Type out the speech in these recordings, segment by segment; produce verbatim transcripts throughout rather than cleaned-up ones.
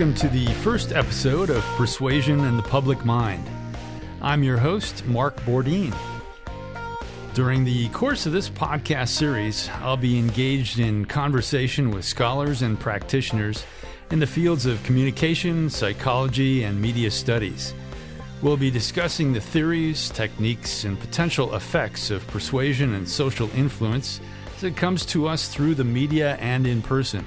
welcome to the first episode of Persuasion in the Public Mind. I'm your host, Mark Bourdine. During the course of this podcast series, I'll be engaged in conversation with scholars and practitioners in the fields of communication, psychology, and media studies. We'll be discussing the theories, techniques, and potential effects of persuasion and social influence as it comes to us through the media and in person.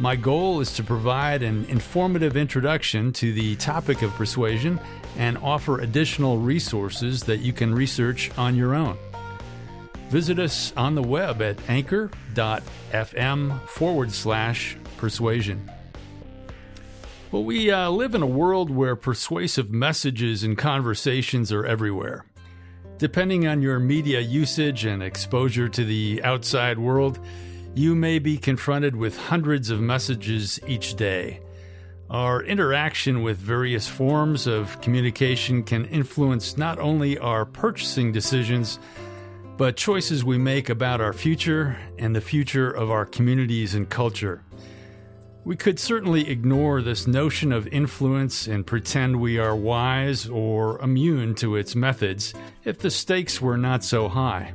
My goal is to provide an informative introduction to the topic of persuasion and offer additional resources that you can research on your own. Visit us on the web at anchor.fm forward slash persuasion. Well, we uh, live in a world where persuasive messages and conversations are everywhere. Depending on your media usage and exposure to the outside world, you may be confronted with hundreds of messages each day. Our interaction with various forms of communication can influence not only our purchasing decisions, but choices we make about our future and the future of our communities and culture. We could certainly ignore this notion of influence and pretend we are wise or immune to its methods if the stakes were not so high.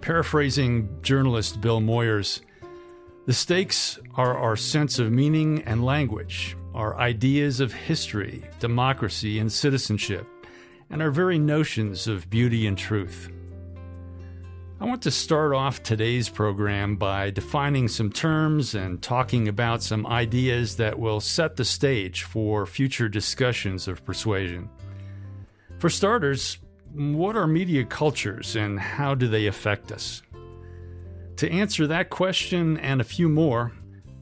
Paraphrasing journalist Bill Moyers, the stakes are our sense of meaning and language, our ideas of history, democracy, and citizenship, and our very notions of beauty and truth. I want to start off today's program by defining some terms and talking about some ideas that will set the stage for future discussions of persuasion. For starters, what are media cultures and how do they affect us? To answer that question and a few more,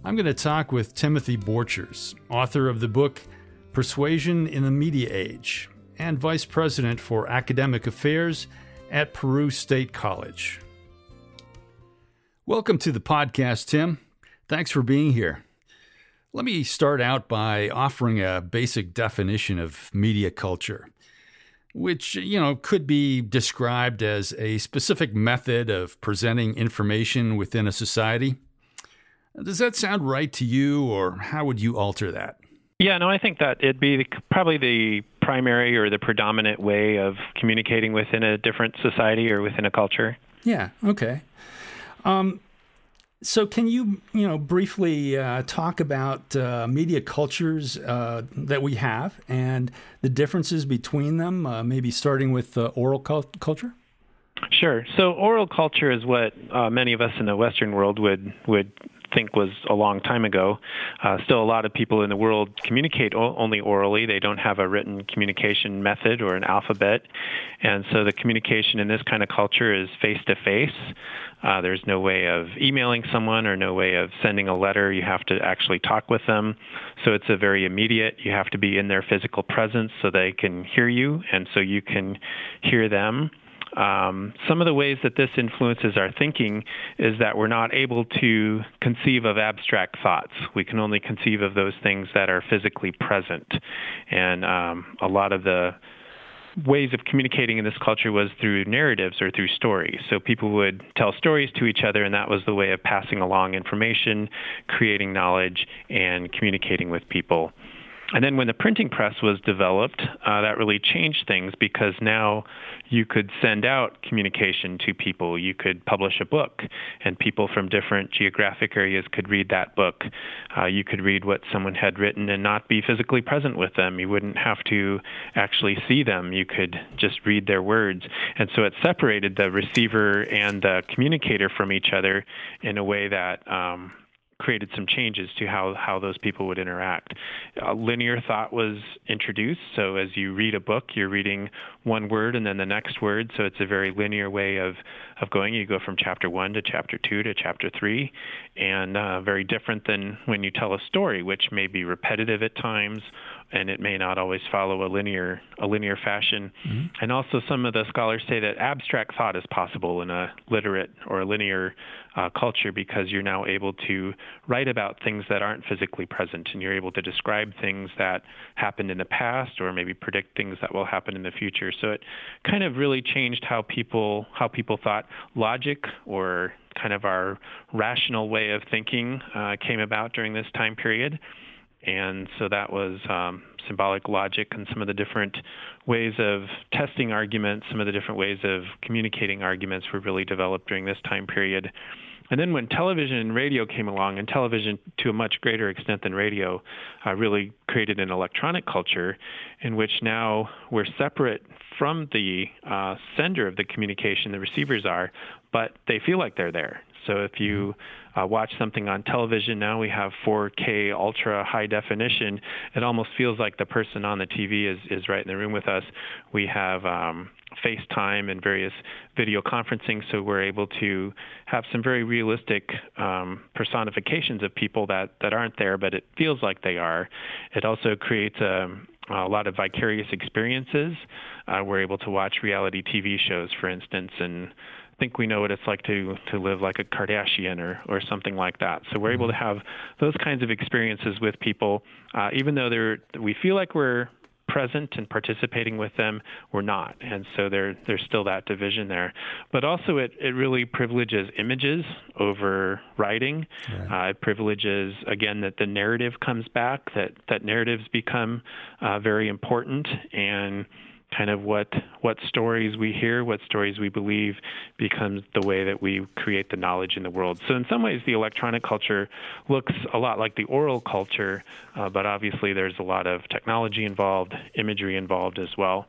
I'm going to talk with Timothy Borchers, author of the book Persuasion in the Media Age and Vice President for Academic Affairs at Peru State College. Welcome to the podcast, Tim. Thanks for being here. Let me start out by offering a basic definition of media culture, which, you know, could be described as a specific method of presenting information within a society. Does that sound right to you, or how would you alter that? Yeah, no, I think that it'd be the, probably the primary or the predominant way of communicating within a different society or within a culture. Yeah, okay. Um, so can you, you know, briefly uh, talk about uh, media cultures uh, that we have and the differences between them, uh, maybe starting with uh, oral cult- culture? Sure. So oral culture is what uh, many of us in the Western world would would think was a long time ago. Uh, still, a lot of people in the world communicate o- only orally. They don't have a written communication method or an alphabet. And so the communication in this kind of culture is face-to-face. Uh, there's no way of emailing someone or no way of sending a letter. You have to actually talk with them. So it's a very immediate. You have to be in their physical presence so they can hear you and so you can hear them. Um, some of the ways that this influences our thinking is that we're not able to conceive of abstract thoughts. We can only conceive of those things that are physically present. And um, a lot of the ways of communicating in this culture was through narratives or through stories. So people would tell stories to each other, and that was the way of passing along information, creating knowledge, and communicating with people. And then when the printing press was developed, uh, that really changed things because now you could send out communication to people. You could publish a book, and people from different geographic areas could read that book. Uh, you could read what someone had written and not be physically present with them. You wouldn't have to actually see them. You could just read their words. And so it separated the receiver and the communicator from each other in a way that um, created some changes to how, how those people would interact. Uh, linear thought was introduced, so as you read a book, you're reading one word and then the next word, so it's a very linear way of, of going. You go from chapter one to chapter two to chapter three, and uh, very different than when you tell a story, which may be repetitive at times, and it may not always follow a linear a linear fashion. Mm-hmm. And also some of the scholars say that abstract thought is possible in a literate or a linear uh, culture because you're now able to write about things that aren't physically present, and you're able to describe things that happened in the past or maybe predict things that will happen in the future. So it kind of really changed how people how people thought. Logic, or kind of our rational way of thinking, uh, came about during this time period. And so that was um, symbolic logic and some of the different ways of testing arguments, some of the different ways of communicating arguments were really developed during this time period. And then when television and radio came along, and television to a much greater extent than radio, uh, really created an electronic culture in which now we're separate from the uh, sender of the communication, the receivers are, but they feel like they're there. So if you uh, watch something on television now, we have four K ultra high definition. It almost feels like the person on the T V is, is right in the room with us. We have um, FaceTime and various video conferencing, so we're able to have some very realistic um, personifications of people that, that aren't there, but it feels like they are. It also creates a a lot of vicarious experiences. Uh, we're able to watch reality T V shows, for instance, and think we know what it's like to, to live like a Kardashian or, or something like that. So we're able to have those kinds of experiences with people, uh, even though they're, we feel like we're present and participating with them, we're not. And so there, there's still that division there. But also it, it really privileges images over writing. Right. Uh, it privileges, again, that the narrative comes back, that, that narratives become uh, very important, and kind of what what stories we hear, what stories we believe becomes the way that we create the knowledge in the world. So in some ways, the electronic culture looks a lot like the oral culture, uh, but obviously there's a lot of technology involved, imagery involved as well.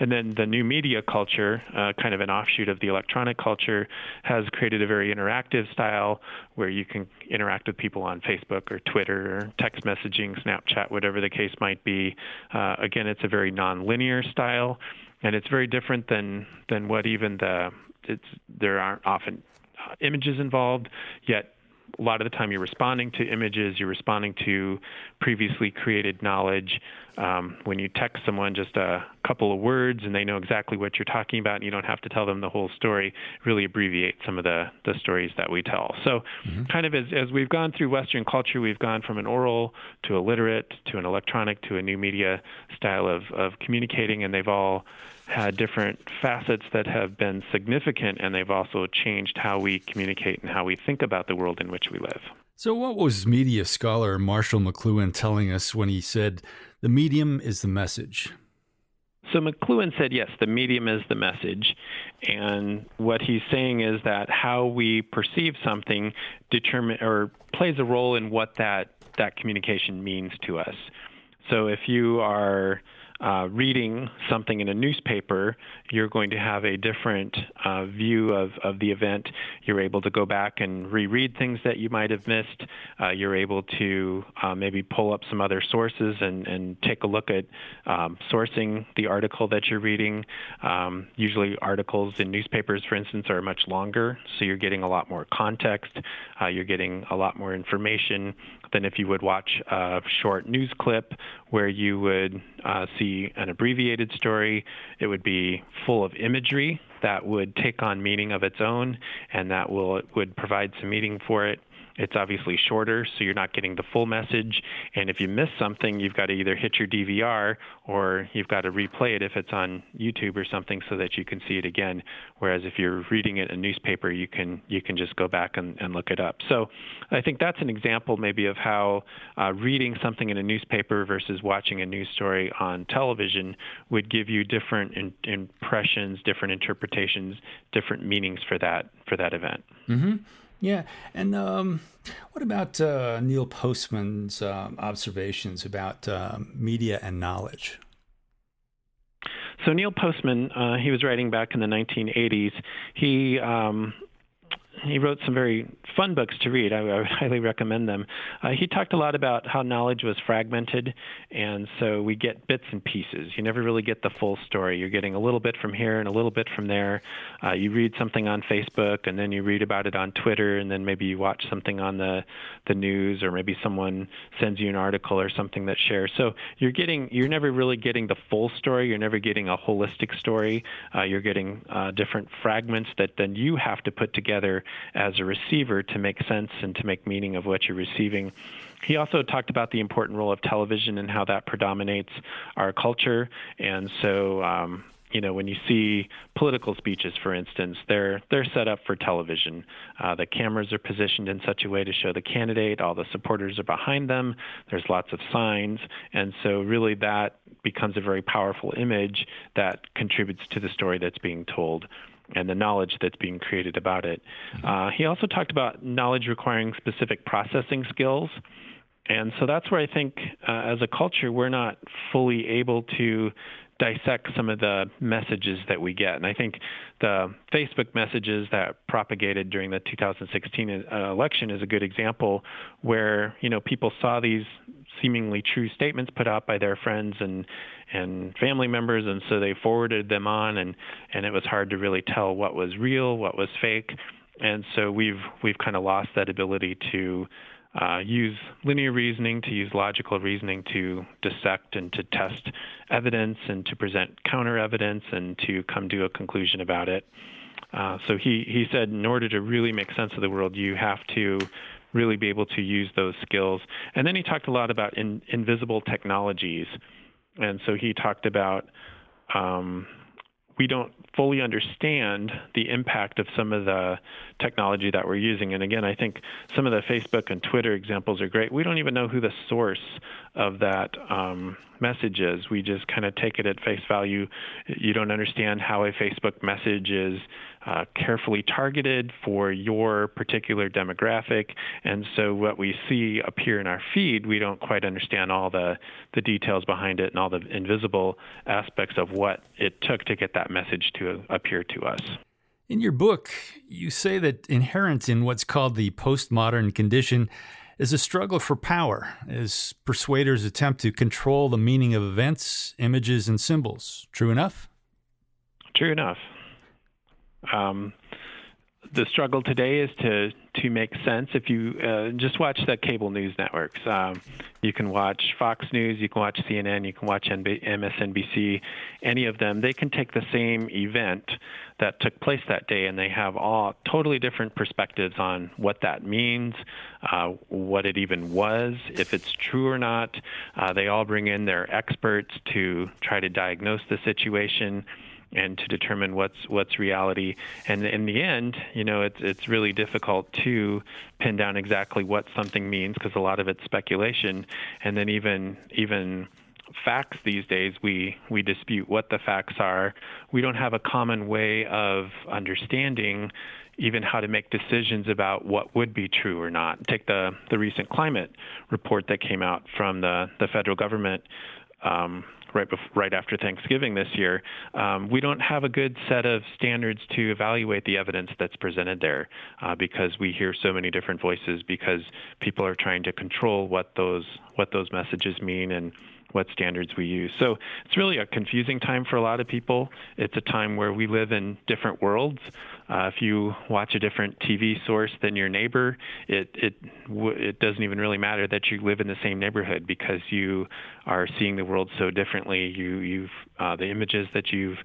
And then the new media culture, uh, kind of an offshoot of the electronic culture, has created a very interactive style where you can interact with people on Facebook or Twitter or text messaging, Snapchat, whatever the case might be. Uh, again, it's a very nonlinear style, and it's very different than, than what even the it's, there aren't often images involved, yet a lot of the time you're responding to images, you're responding to previously created knowledge. Um, when you text someone just a couple of words and they know exactly what you're talking about and you don't have to tell them the whole story, really abbreviate some of the, the stories that we tell. So mm-hmm. kind of as, as we've gone through Western culture, we've gone from an oral to a literate to an electronic to a new media style of, of communicating, and they've all had different facets that have been significant, and they've also changed how we communicate and how we think about the world in which we live. So what was media scholar Marshall McLuhan telling us when he said, the medium is the message? So McLuhan said, yes, the medium is the message. And what he's saying is that how we perceive something determine or plays a role in what that, that communication means to us. So if you are Uh, reading something in a newspaper, you're going to have a different uh, view of, of the event. You're able to go back and reread things that you might have missed. Uh, you're able to uh, maybe pull up some other sources and, and take a look at um, sourcing the article that you're reading. Um, usually articles in newspapers, for instance, are much longer, so you're getting a lot more context. Uh, you're getting a lot more information than if you would watch a short news clip where you would uh, see an abbreviated story. It would be full of imagery that would take on meaning of its own, and that will would provide some meaning for it. It's obviously shorter, so you're not getting the full message. And if you miss something, you've got to either hit your D V R or you've got to replay it if it's on YouTube or something so that you can see it again. Whereas if you're reading it in a newspaper, you can you can just go back and, and look it up. So I think that's an example maybe of how uh, reading something in a newspaper versus watching a news story on television would give you different in, impressions, different interpretations, different meanings for that for that event. Mm-hmm. Yeah. And um, what about uh, Neil Postman's uh, observations about uh, media and knowledge? So Neil Postman, uh, he was writing back in the nineteen eighties. He um, he wrote some very fun books to read. I, I would highly recommend them. Uh, he talked a lot about how knowledge was fragmented, and so we get bits and pieces. You never really get the full story. You're getting a little bit from here and a little bit from there. Uh, you read something on Facebook, and then you read about it on Twitter, and then maybe you watch something on the, the news, or maybe someone sends you an article or something that shares. So you're getting, you're never really getting the full story. You're never getting a holistic story. Uh, you're getting uh, different fragments that then you have to put together as a receiver to make sense and to make meaning of what you're receiving. He also talked about the important role of television and how that predominates our culture. And so um, you know, when you see political speeches, for instance, they're they're set up for television. Uh, the cameras are positioned in such a way to show the candidate. All the supporters are behind them. There's lots of signs. And so really that becomes a very powerful image that contributes to the story that's being told and the knowledge that's being created about it. Uh, he also talked about knowledge requiring specific processing skills. And so that's where I think uh, as a culture, we're not fully able to dissect some of the messages that we get. And I think the Facebook messages that propagated during the two thousand sixteen election is a good example where, you know, people saw these seemingly true statements put out by their friends and and family members, and so they forwarded them on, and, and it was hard to really tell what was real, what was fake. And so we've we've kind of lost that ability to Uh, use linear reasoning, to use logical reasoning to dissect and to test evidence and to present counter evidence and to come to a conclusion about it. Uh, so he, he said in order to really make sense of the world, you have to really be able to use those skills. And then he talked a lot about in, invisible technologies. And so he talked about um, we don't fully understand the impact of some of the technology that we're using. And again, I think some of the Facebook and Twitter examples are great. We don't even know who the source of that um, message is. We just kind of take it at face value. You don't understand how a Facebook message is uh, carefully targeted for your particular demographic. And so what we see appear in our feed, we don't quite understand all the, the details behind it and all the invisible aspects of what it took to get that message to appear to us. In your book, you say that inherent in what's called the postmodern condition is a struggle for power, as persuaders attempt to control the meaning of events, images, and symbols. True enough? True enough. Um, the struggle today is to to make sense. If you uh, just watch the cable news networks, um, you can watch Fox News, you can watch C N N, you can watch M S N B C, any of them. They can take the same event that took place that day, and they have all totally different perspectives on what that means, uh, what it even was, if it's true or not. Uh, they all bring in their experts to try to diagnose the situation and to determine what's what's reality. And in the end, you know, it's it's really difficult to pin down exactly what something means because a lot of it's speculation. And then even even facts these days, we we dispute what the facts are. We don't have a common way of understanding even how to make decisions about what would be true or not. Take the, the recent climate report that came out from the, the federal government um, right before, right after Thanksgiving this year. Um, we don't have a good set of standards to evaluate the evidence that's presented there uh, because we hear so many different voices, because people are trying to control what those what those messages mean and what standards we use. So it's really a confusing time for a lot of people. It's a time where we live in different worlds. Uh, if you watch a different T V source than your neighbor, it it it doesn't even really matter that you live in the same neighborhood because you are seeing the world so differently. You you've uh, the images that you've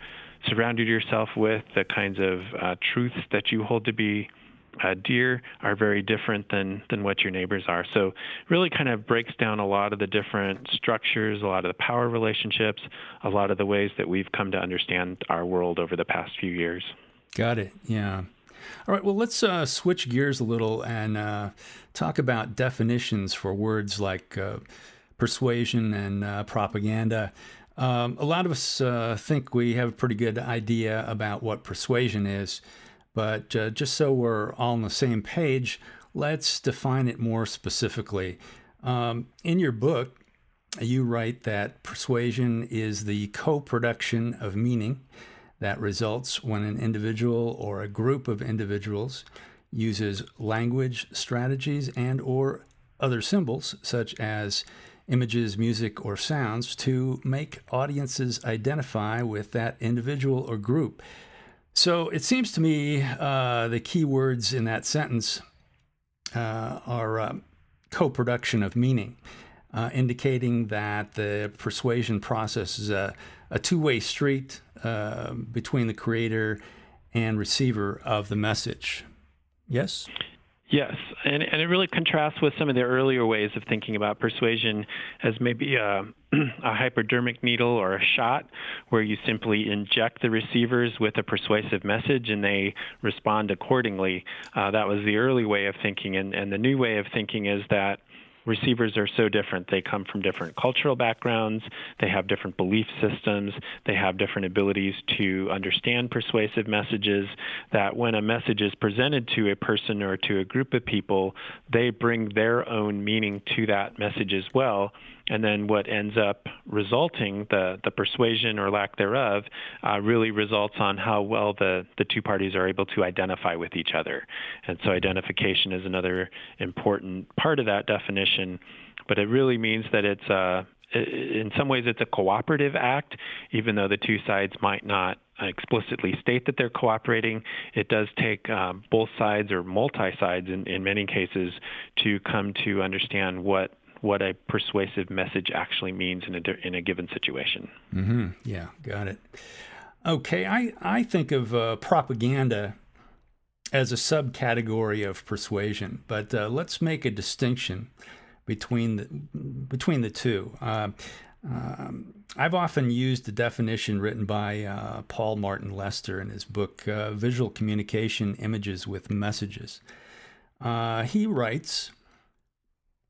surrounded yourself with, the kinds of uh, truths that you hold to be Uh, deer are very different than, than what your neighbors are. So really kind of breaks down a lot of the different structures, a lot of the power relationships, a lot of the ways that we've come to understand our world over the past few years. Got it. Yeah. All right. Well, let's uh, switch gears a little and uh, talk about definitions for words like uh, persuasion and uh, propaganda. Um, a lot of us uh, think we have a pretty good idea about what persuasion is. But uh, just so we're all on the same page, let's define it more specifically. Um, in your book, you write that persuasion is the co-production of meaning that results when an individual or a group of individuals uses language, strategies, and or other symbols, such as images, music, or sounds, to make audiences identify with that individual or group. So it seems to me uh, the key words in that sentence uh, are um, co-production of meaning, uh, indicating that the persuasion process is a, a two-way street uh, between the creator and receiver of the message. Yes? Yes, and, and it really contrasts with some of the earlier ways of thinking about persuasion as maybe a, a hypodermic needle or a shot where you simply inject the receivers with a persuasive message and they respond accordingly. Uh, that was the early way of thinking, and, and the new way of thinking is that receivers are so different. They come from different cultural backgrounds. They have different belief systems. They have different abilities to understand persuasive messages, that when a message is presented to a person or to a group of people, they bring their own meaning to that message as well. And then what ends up resulting, the, the persuasion or lack thereof, uh, really results on how well the, the two parties are able to identify with each other. And so identification is another important part of that definition, but it really means that it's a, in some ways it's a cooperative act, even though the two sides might not explicitly state that they're cooperating. It does take um, both sides or multi-sides in, in many cases to come to understand what what a persuasive message actually means in a, in a given situation. Mm-hmm. Yeah, got it. Okay, I, I think of uh, propaganda as a subcategory of persuasion, but uh, let's make a distinction between the, between the two. Uh, um, I've often used the definition written by uh, Paul Martin Lester in his book, uh, Visual Communication: Images with Messages. Uh, he writes,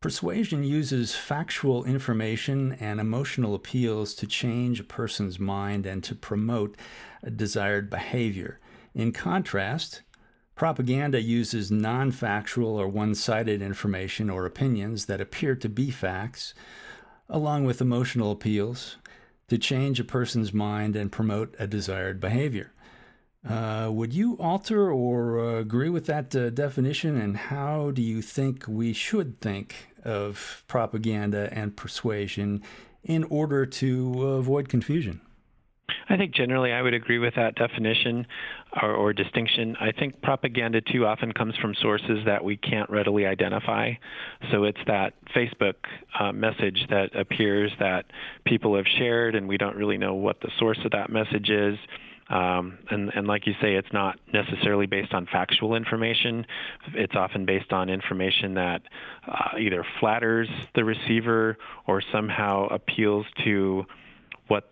"Persuasion uses factual information and emotional appeals to change a person's mind and to promote a desired behavior. In contrast, propaganda uses non-factual or one-sided information or opinions that appear to be facts, along with emotional appeals, to change a person's mind and promote a desired behavior." Uh, would you alter or uh, agree with that uh, definition, and how do you think we should think of propaganda and persuasion in order to uh, avoid confusion? I think generally I would agree with that definition or, or distinction. I think propaganda too often comes from sources that we can't readily identify. So it's that Facebook uh, message that appears that people have shared and we don't really know what the source of that message is. Um, and, and like you say, it's not necessarily based on factual information. It's often based on information that uh, either flatters the receiver or somehow appeals to what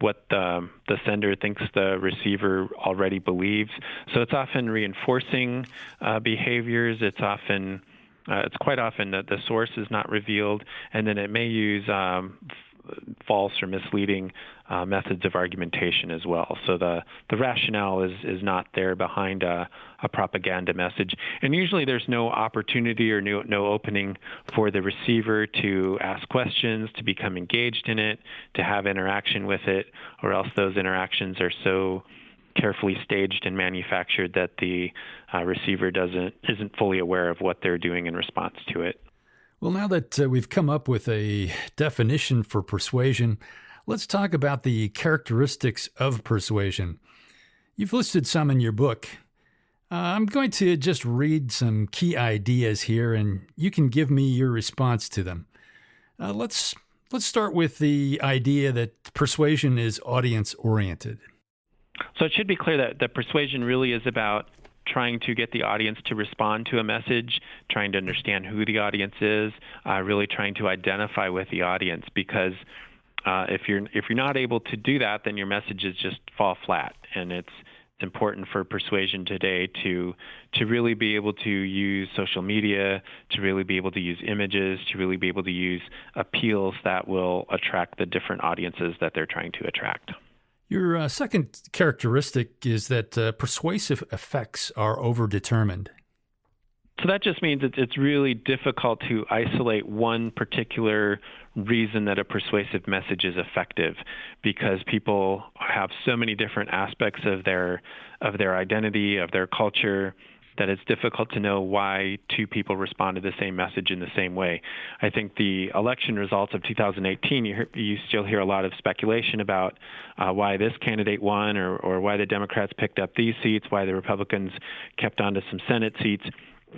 what the, the sender thinks the receiver already believes. So it's often reinforcing uh, behaviors. It's often uh, it's quite often that the source is not revealed, and then it may use Um, false or misleading uh, methods of argumentation as well. So the, the rationale is, is not there behind a, a propaganda message. And usually there's no opportunity or no, no opening for the receiver to ask questions, to become engaged in it, to have interaction with it, or else those interactions are so carefully staged and manufactured that the uh, receiver doesn't isn't fully aware of what they're doing in response to it. Well, now that uh, we've come up with a definition for persuasion, let's talk about the characteristics of persuasion. You've listed some in your book. Uh, I'm going to just read some key ideas here, and you can give me your response to them. Uh, let's let's start with the idea that persuasion is audience-oriented. So it should be clear that, that persuasion really is about trying to get the audience to respond to a message, trying to understand who the audience is, uh, really trying to identify with the audience, because uh, if you're if you're not able to do that, then your messages just fall flat. And it's it's important for persuasion today to to really be able to use social media, to really be able to use images, to really be able to use appeals that will attract the different audiences that they're trying to attract. Your uh, second characteristic is that uh, persuasive effects are overdetermined. So that just means that it's really difficult to isolate one particular reason that a persuasive message is effective, because people have so many different aspects of their of their identity, of their culture, that it's difficult to know why two people respond to the same message in the same way. I think the election results of two thousand eighteen, you, hear, you still hear a lot of speculation about uh, why this candidate won, or, or why the Democrats picked up these seats, why the Republicans kept on to some Senate seats.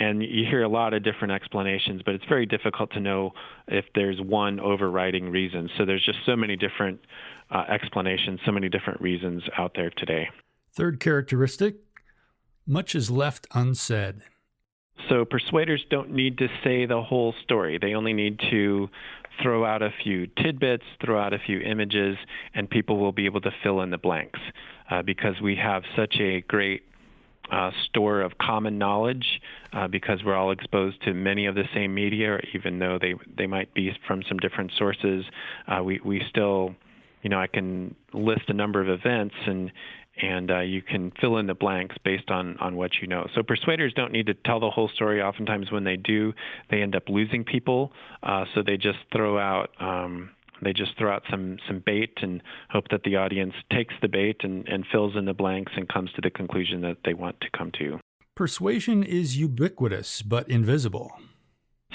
And you hear a lot of different explanations, but it's very difficult to know if there's one overriding reason. So there's just so many different uh, explanations, so many different reasons out there today. Third characteristic: much is left unsaid. So persuaders don't need to say the whole story. They only need to throw out a few tidbits, throw out a few images, and people will be able to fill in the blanks uh, because we have such a great uh, store of common knowledge uh, because we're all exposed to many of the same media, even though they, they might be from some different sources. Uh, we, we still, you know, I can list a number of events and and uh, you can fill in the blanks based on, on what you know. So persuaders don't need to tell the whole story. Oftentimes when they do, they end up losing people. Uh, so they just throw out um, they just throw out some, some bait and hope that the audience takes the bait and, and fills in the blanks and comes to the conclusion that they want to come to. Persuasion is ubiquitous but invisible.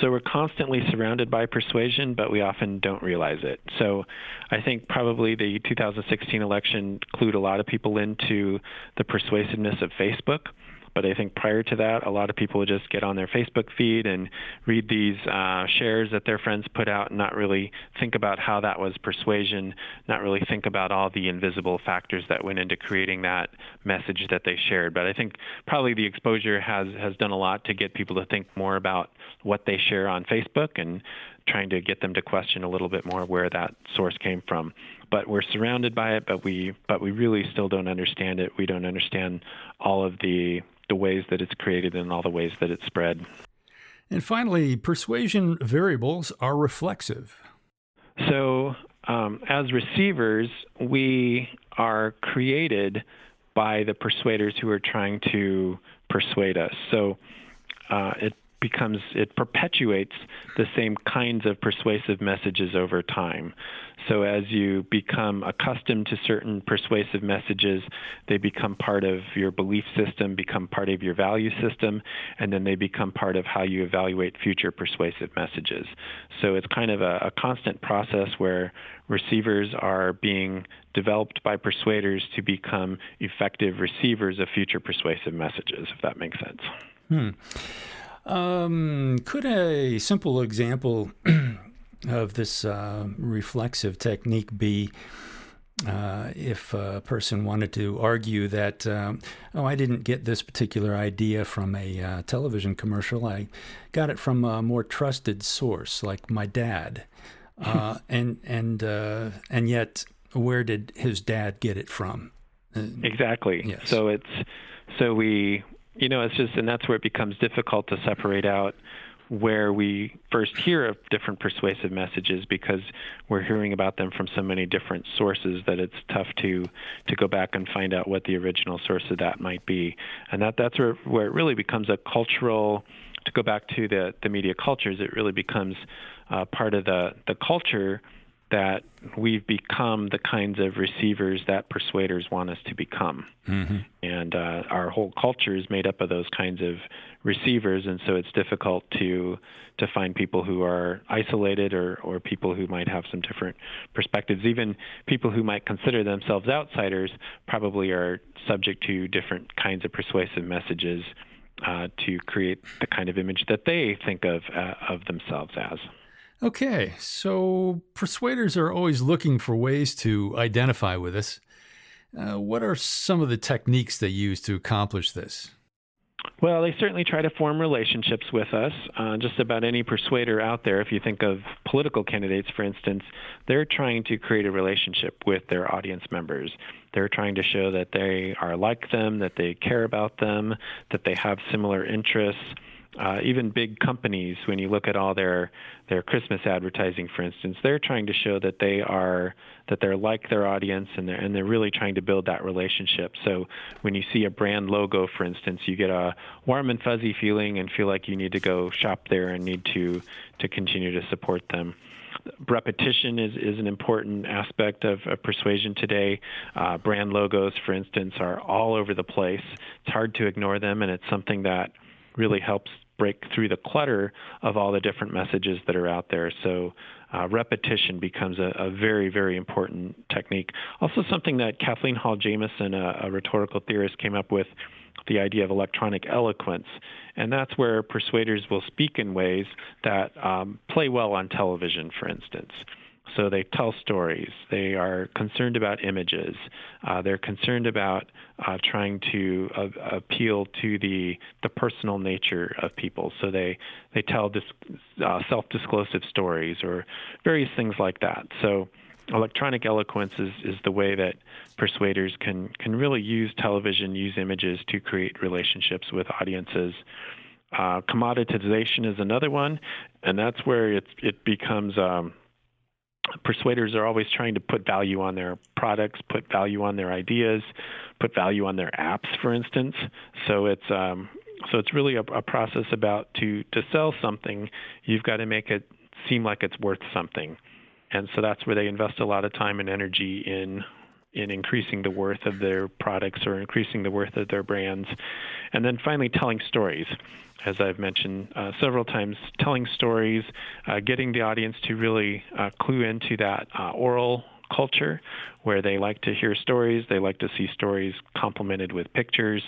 So we're constantly surrounded by persuasion, but we often don't realize it. So I think probably the two thousand sixteen election clued a lot of people into the persuasiveness of Facebook. But I think prior to that, a lot of people would just get on their Facebook feed and read these uh, shares that their friends put out and not really think about how that was persuasion, not really think about all the invisible factors that went into creating that message that they shared. But I think probably the exposure has, has done a lot to get people to think more about what they share on Facebook and trying to get them to question a little bit more where that source came from. But we're surrounded by it, but we but we really still don't understand it. We don't understand all of the the ways that it's created and all the ways that it's spread. And finally, persuasion variables are reflexive. So um, as receivers, we are created by the persuaders who are trying to persuade us. So uh, it becomes, it perpetuates the same kinds of persuasive messages over time. So as you become accustomed to certain persuasive messages, they become part of your belief system, become part of your value system, and then they become part of how you evaluate future persuasive messages. So it's kind of a, a constant process where receivers are being developed by persuaders to become effective receivers of future persuasive messages, if that makes sense. Hmm. Um, could a simple example of this uh, reflexive technique be uh, if a person wanted to argue that, um, oh, I didn't get this particular idea from a uh, television commercial. I got it from a more trusted source, like my dad. Uh, and and uh, and yet, where did his dad get it from? Uh, exactly. Yes. So it's so we. You know, it's just, and that's where it becomes difficult to separate out where we first hear of different persuasive messages because we're hearing about them from so many different sources that it's tough to to go back and find out what the original source of that might be. And that that's where, where it really becomes a cultural, to go back to the, the media cultures, it really becomes uh, part of the, the culture that we've become the kinds of receivers that persuaders want us to become. Mm-hmm. And uh, our whole culture is made up of those kinds of receivers, and so it's difficult to to find people who are isolated or, or people who might have some different perspectives. Even people who might consider themselves outsiders probably are subject to different kinds of persuasive messages uh, to create the kind of image that they think of uh, of themselves as. Okay, so persuaders are always looking for ways to identify with us. Uh, what are some of the techniques they use to accomplish this? Well, they certainly try to form relationships with us. Uh, just about any persuader out there, if you think of political candidates, for instance, they're trying to create a relationship with their audience members. They're trying to show that they are like them, that they care about them, that they have similar interests. Uh, even big companies, when you look at all their their Christmas advertising, for instance, they're trying to show that they are that they're like their audience, and they're and they're really trying to build that relationship. So when you see a brand logo, for instance, you get a warm and fuzzy feeling and feel like you need to go shop there and need to to continue to support them. Repetition is, is an important aspect of, of persuasion today. Uh, brand logos, for instance, are all over the place. It's hard to ignore them, and it's something that really helps break through the clutter of all the different messages that are out there. So uh, repetition becomes a, a very, very important technique. Also something that Kathleen Hall Jamieson, a, a rhetorical theorist, came up with, the idea of electronic eloquence. And that's where persuaders will speak in ways that um, play well on television, for instance. So they tell stories. They are concerned about images. Uh, they're concerned about uh, trying to uh, appeal to the the personal nature of people. So they they tell dis- uh, self-disclosive stories or various things like that. So electronic eloquence is, is the way that persuaders can can really use television, use images to create relationships with audiences. Uh, commoditization is another one, and that's where it it becomes. Um, Persuaders are always trying to put value on their products, put value on their ideas, put value on their apps, for instance. So it's um, so it's really a, a process about to to sell something. You've got to make it seem like it's worth something, and so that's where they invest a lot of time and energy in in increasing the worth of their products or increasing the worth of their brands, and then finally telling stories. As I've mentioned uh, several times, telling stories, uh, getting the audience to really uh, clue into that uh, oral culture where they like to hear stories, they like to see stories complemented with pictures,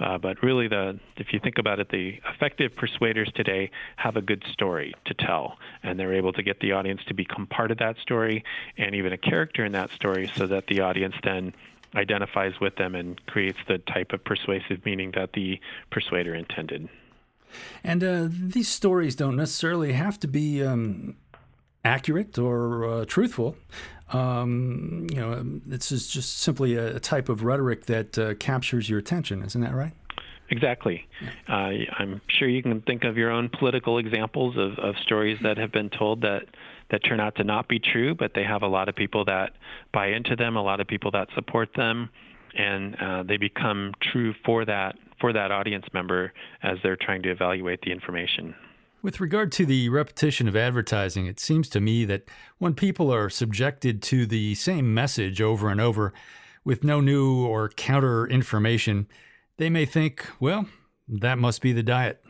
uh, but really the if you think about it, the effective persuaders today have a good story to tell, and they're able to get the audience to become part of that story and even a character in that story so that the audience then identifies with them and creates the type of persuasive meaning that the persuader intended. And uh, these stories don't necessarily have to be um, accurate or uh, truthful. Um, you know, this is just simply a type of rhetoric that uh, captures your attention. Isn't that right? Exactly. Uh, I'm sure you can think of your own political examples of, of stories that have been told that, that turn out to not be true, but they have a lot of people that buy into them, a lot of people that support them, and uh, they become true for that for that audience member as they're trying to evaluate the information. With regard to the repetition of advertising, it seems to me that when people are subjected to the same message over and over with no new or counter information, they may think, well, that must be the diet.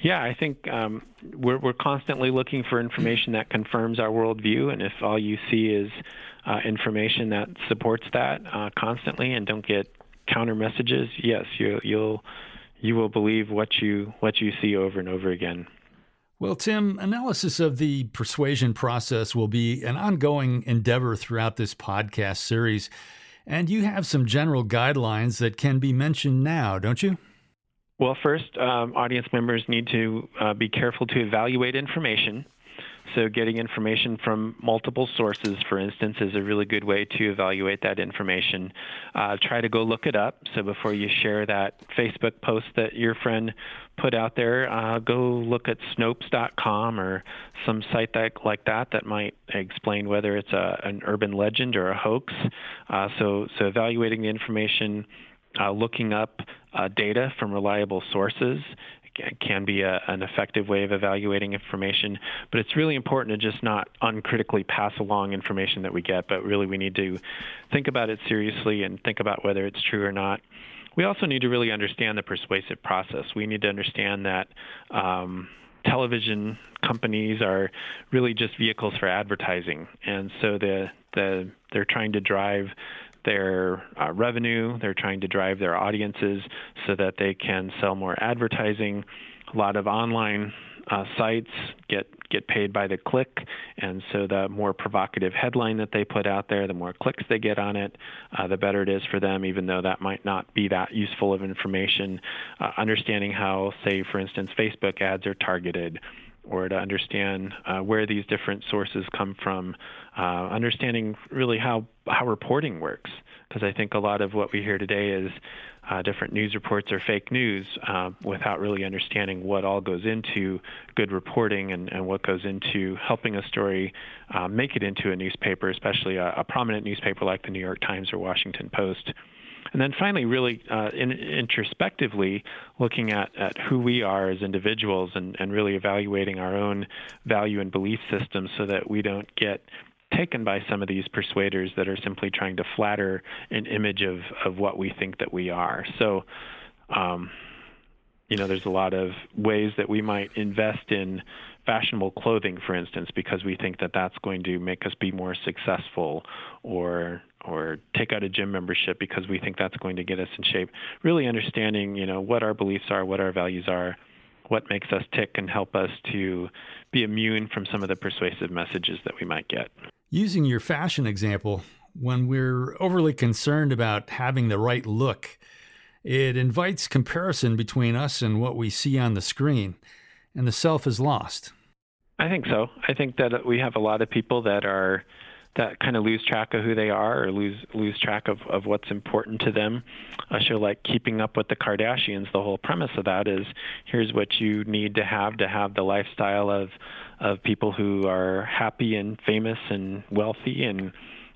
Yeah, I think um, we're, we're constantly looking for information that confirms our worldview, and if all you see is uh, information that supports that uh, constantly and don't get counter messages, yes, you, you'll you will believe what you what you see over and over again. Well, Tim, analysis of the persuasion process will be an ongoing endeavor throughout this podcast series, and you have some general guidelines that can be mentioned now, don't you? Well, first, um, audience members need to uh, be careful to evaluate information. So getting information from multiple sources, for instance, is a really good way to evaluate that information. Uh, try to go look it up. So before you share that Facebook post that your friend put out there, uh, go look at Snopes dot com or some site that, like that that might explain whether it's a, an urban legend or a hoax. Uh, so, so evaluating the information, uh, looking up uh, data from reliable sources, can be a, an effective way of evaluating information, but it's really important to just not uncritically pass along information that we get, but really we need to think about it seriously and think about whether it's true or not. We also need to really understand the persuasive process. We need to understand that um, television companies are really just vehicles for advertising, and so the, the they're trying to drive their uh, revenue, they're trying to drive their audiences so that they can sell more advertising. A lot of online uh, sites get, get paid by the click, and so the more provocative headline that they put out there, the more clicks they get on it, uh, the better it is for them, even though that might not be that useful of information. Uh, understanding how, say, for instance, Facebook ads are targeted, or to understand uh, where these different sources come from, uh, understanding really how, how reporting works. Because I think a lot of what we hear today is uh, different news reports are fake news uh, without really understanding what all goes into good reporting and, and what goes into helping a story uh, make it into a newspaper, especially a, a prominent newspaper like the New York Times or Washington Post. And then finally, really uh, in, introspectively looking at, at who we are as individuals and, and really evaluating our own value and belief system so that we don't get taken by some of these persuaders that are simply trying to flatter an image of, of what we think that we are. So, um, you know, there's a lot of ways that we might invest in fashionable clothing, for instance, because we think that that's going to make us be more successful, or or take out a gym membership because we think that's going to get us in shape. Really understanding, you know, what our beliefs are, what our values are, what makes us tick and help us to be immune from some of the persuasive messages that we might get. Using your fashion example, when we're overly concerned about having the right look, it invites comparison between us and what we see on the screen, and the self is lost. I think so. I think that we have a lot of people that are that kind of lose track of who they are or lose lose track of, of what's important to them. A show like Keeping Up with the Kardashians, the whole premise of that is here's what you need to have to have the lifestyle of of people who are happy and famous and wealthy, and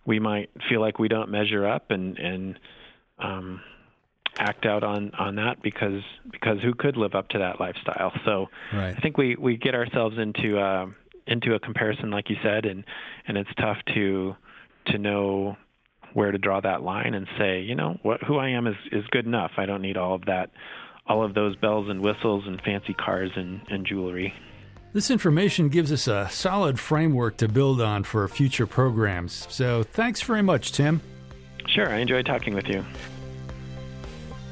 we might feel like we don't measure up and, and um, act out on, on that because because who could live up to that lifestyle? So right. I think we, we get ourselves into uh, into a comparison, like you said, and, and it's tough to to know where to draw that line and say, you know, what who I am is, is good enough. I don't need all of that, all of those bells and whistles and fancy cars and, and jewelry. This information gives us a solid framework to build on for future programs. So thanks very much, Tim. Sure, I enjoyed talking with you.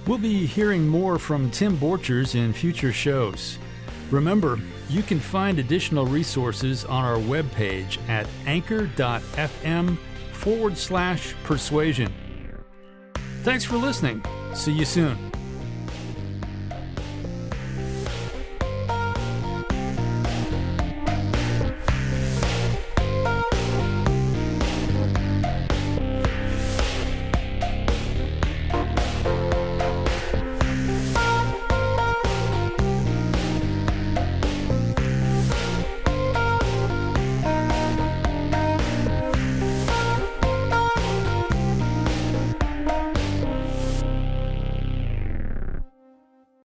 We'll be hearing more from Tim Borchers in future shows. Remember, you can find additional resources on our webpage at anchor.fm forward slash persuasion. Thanks for listening. See you soon.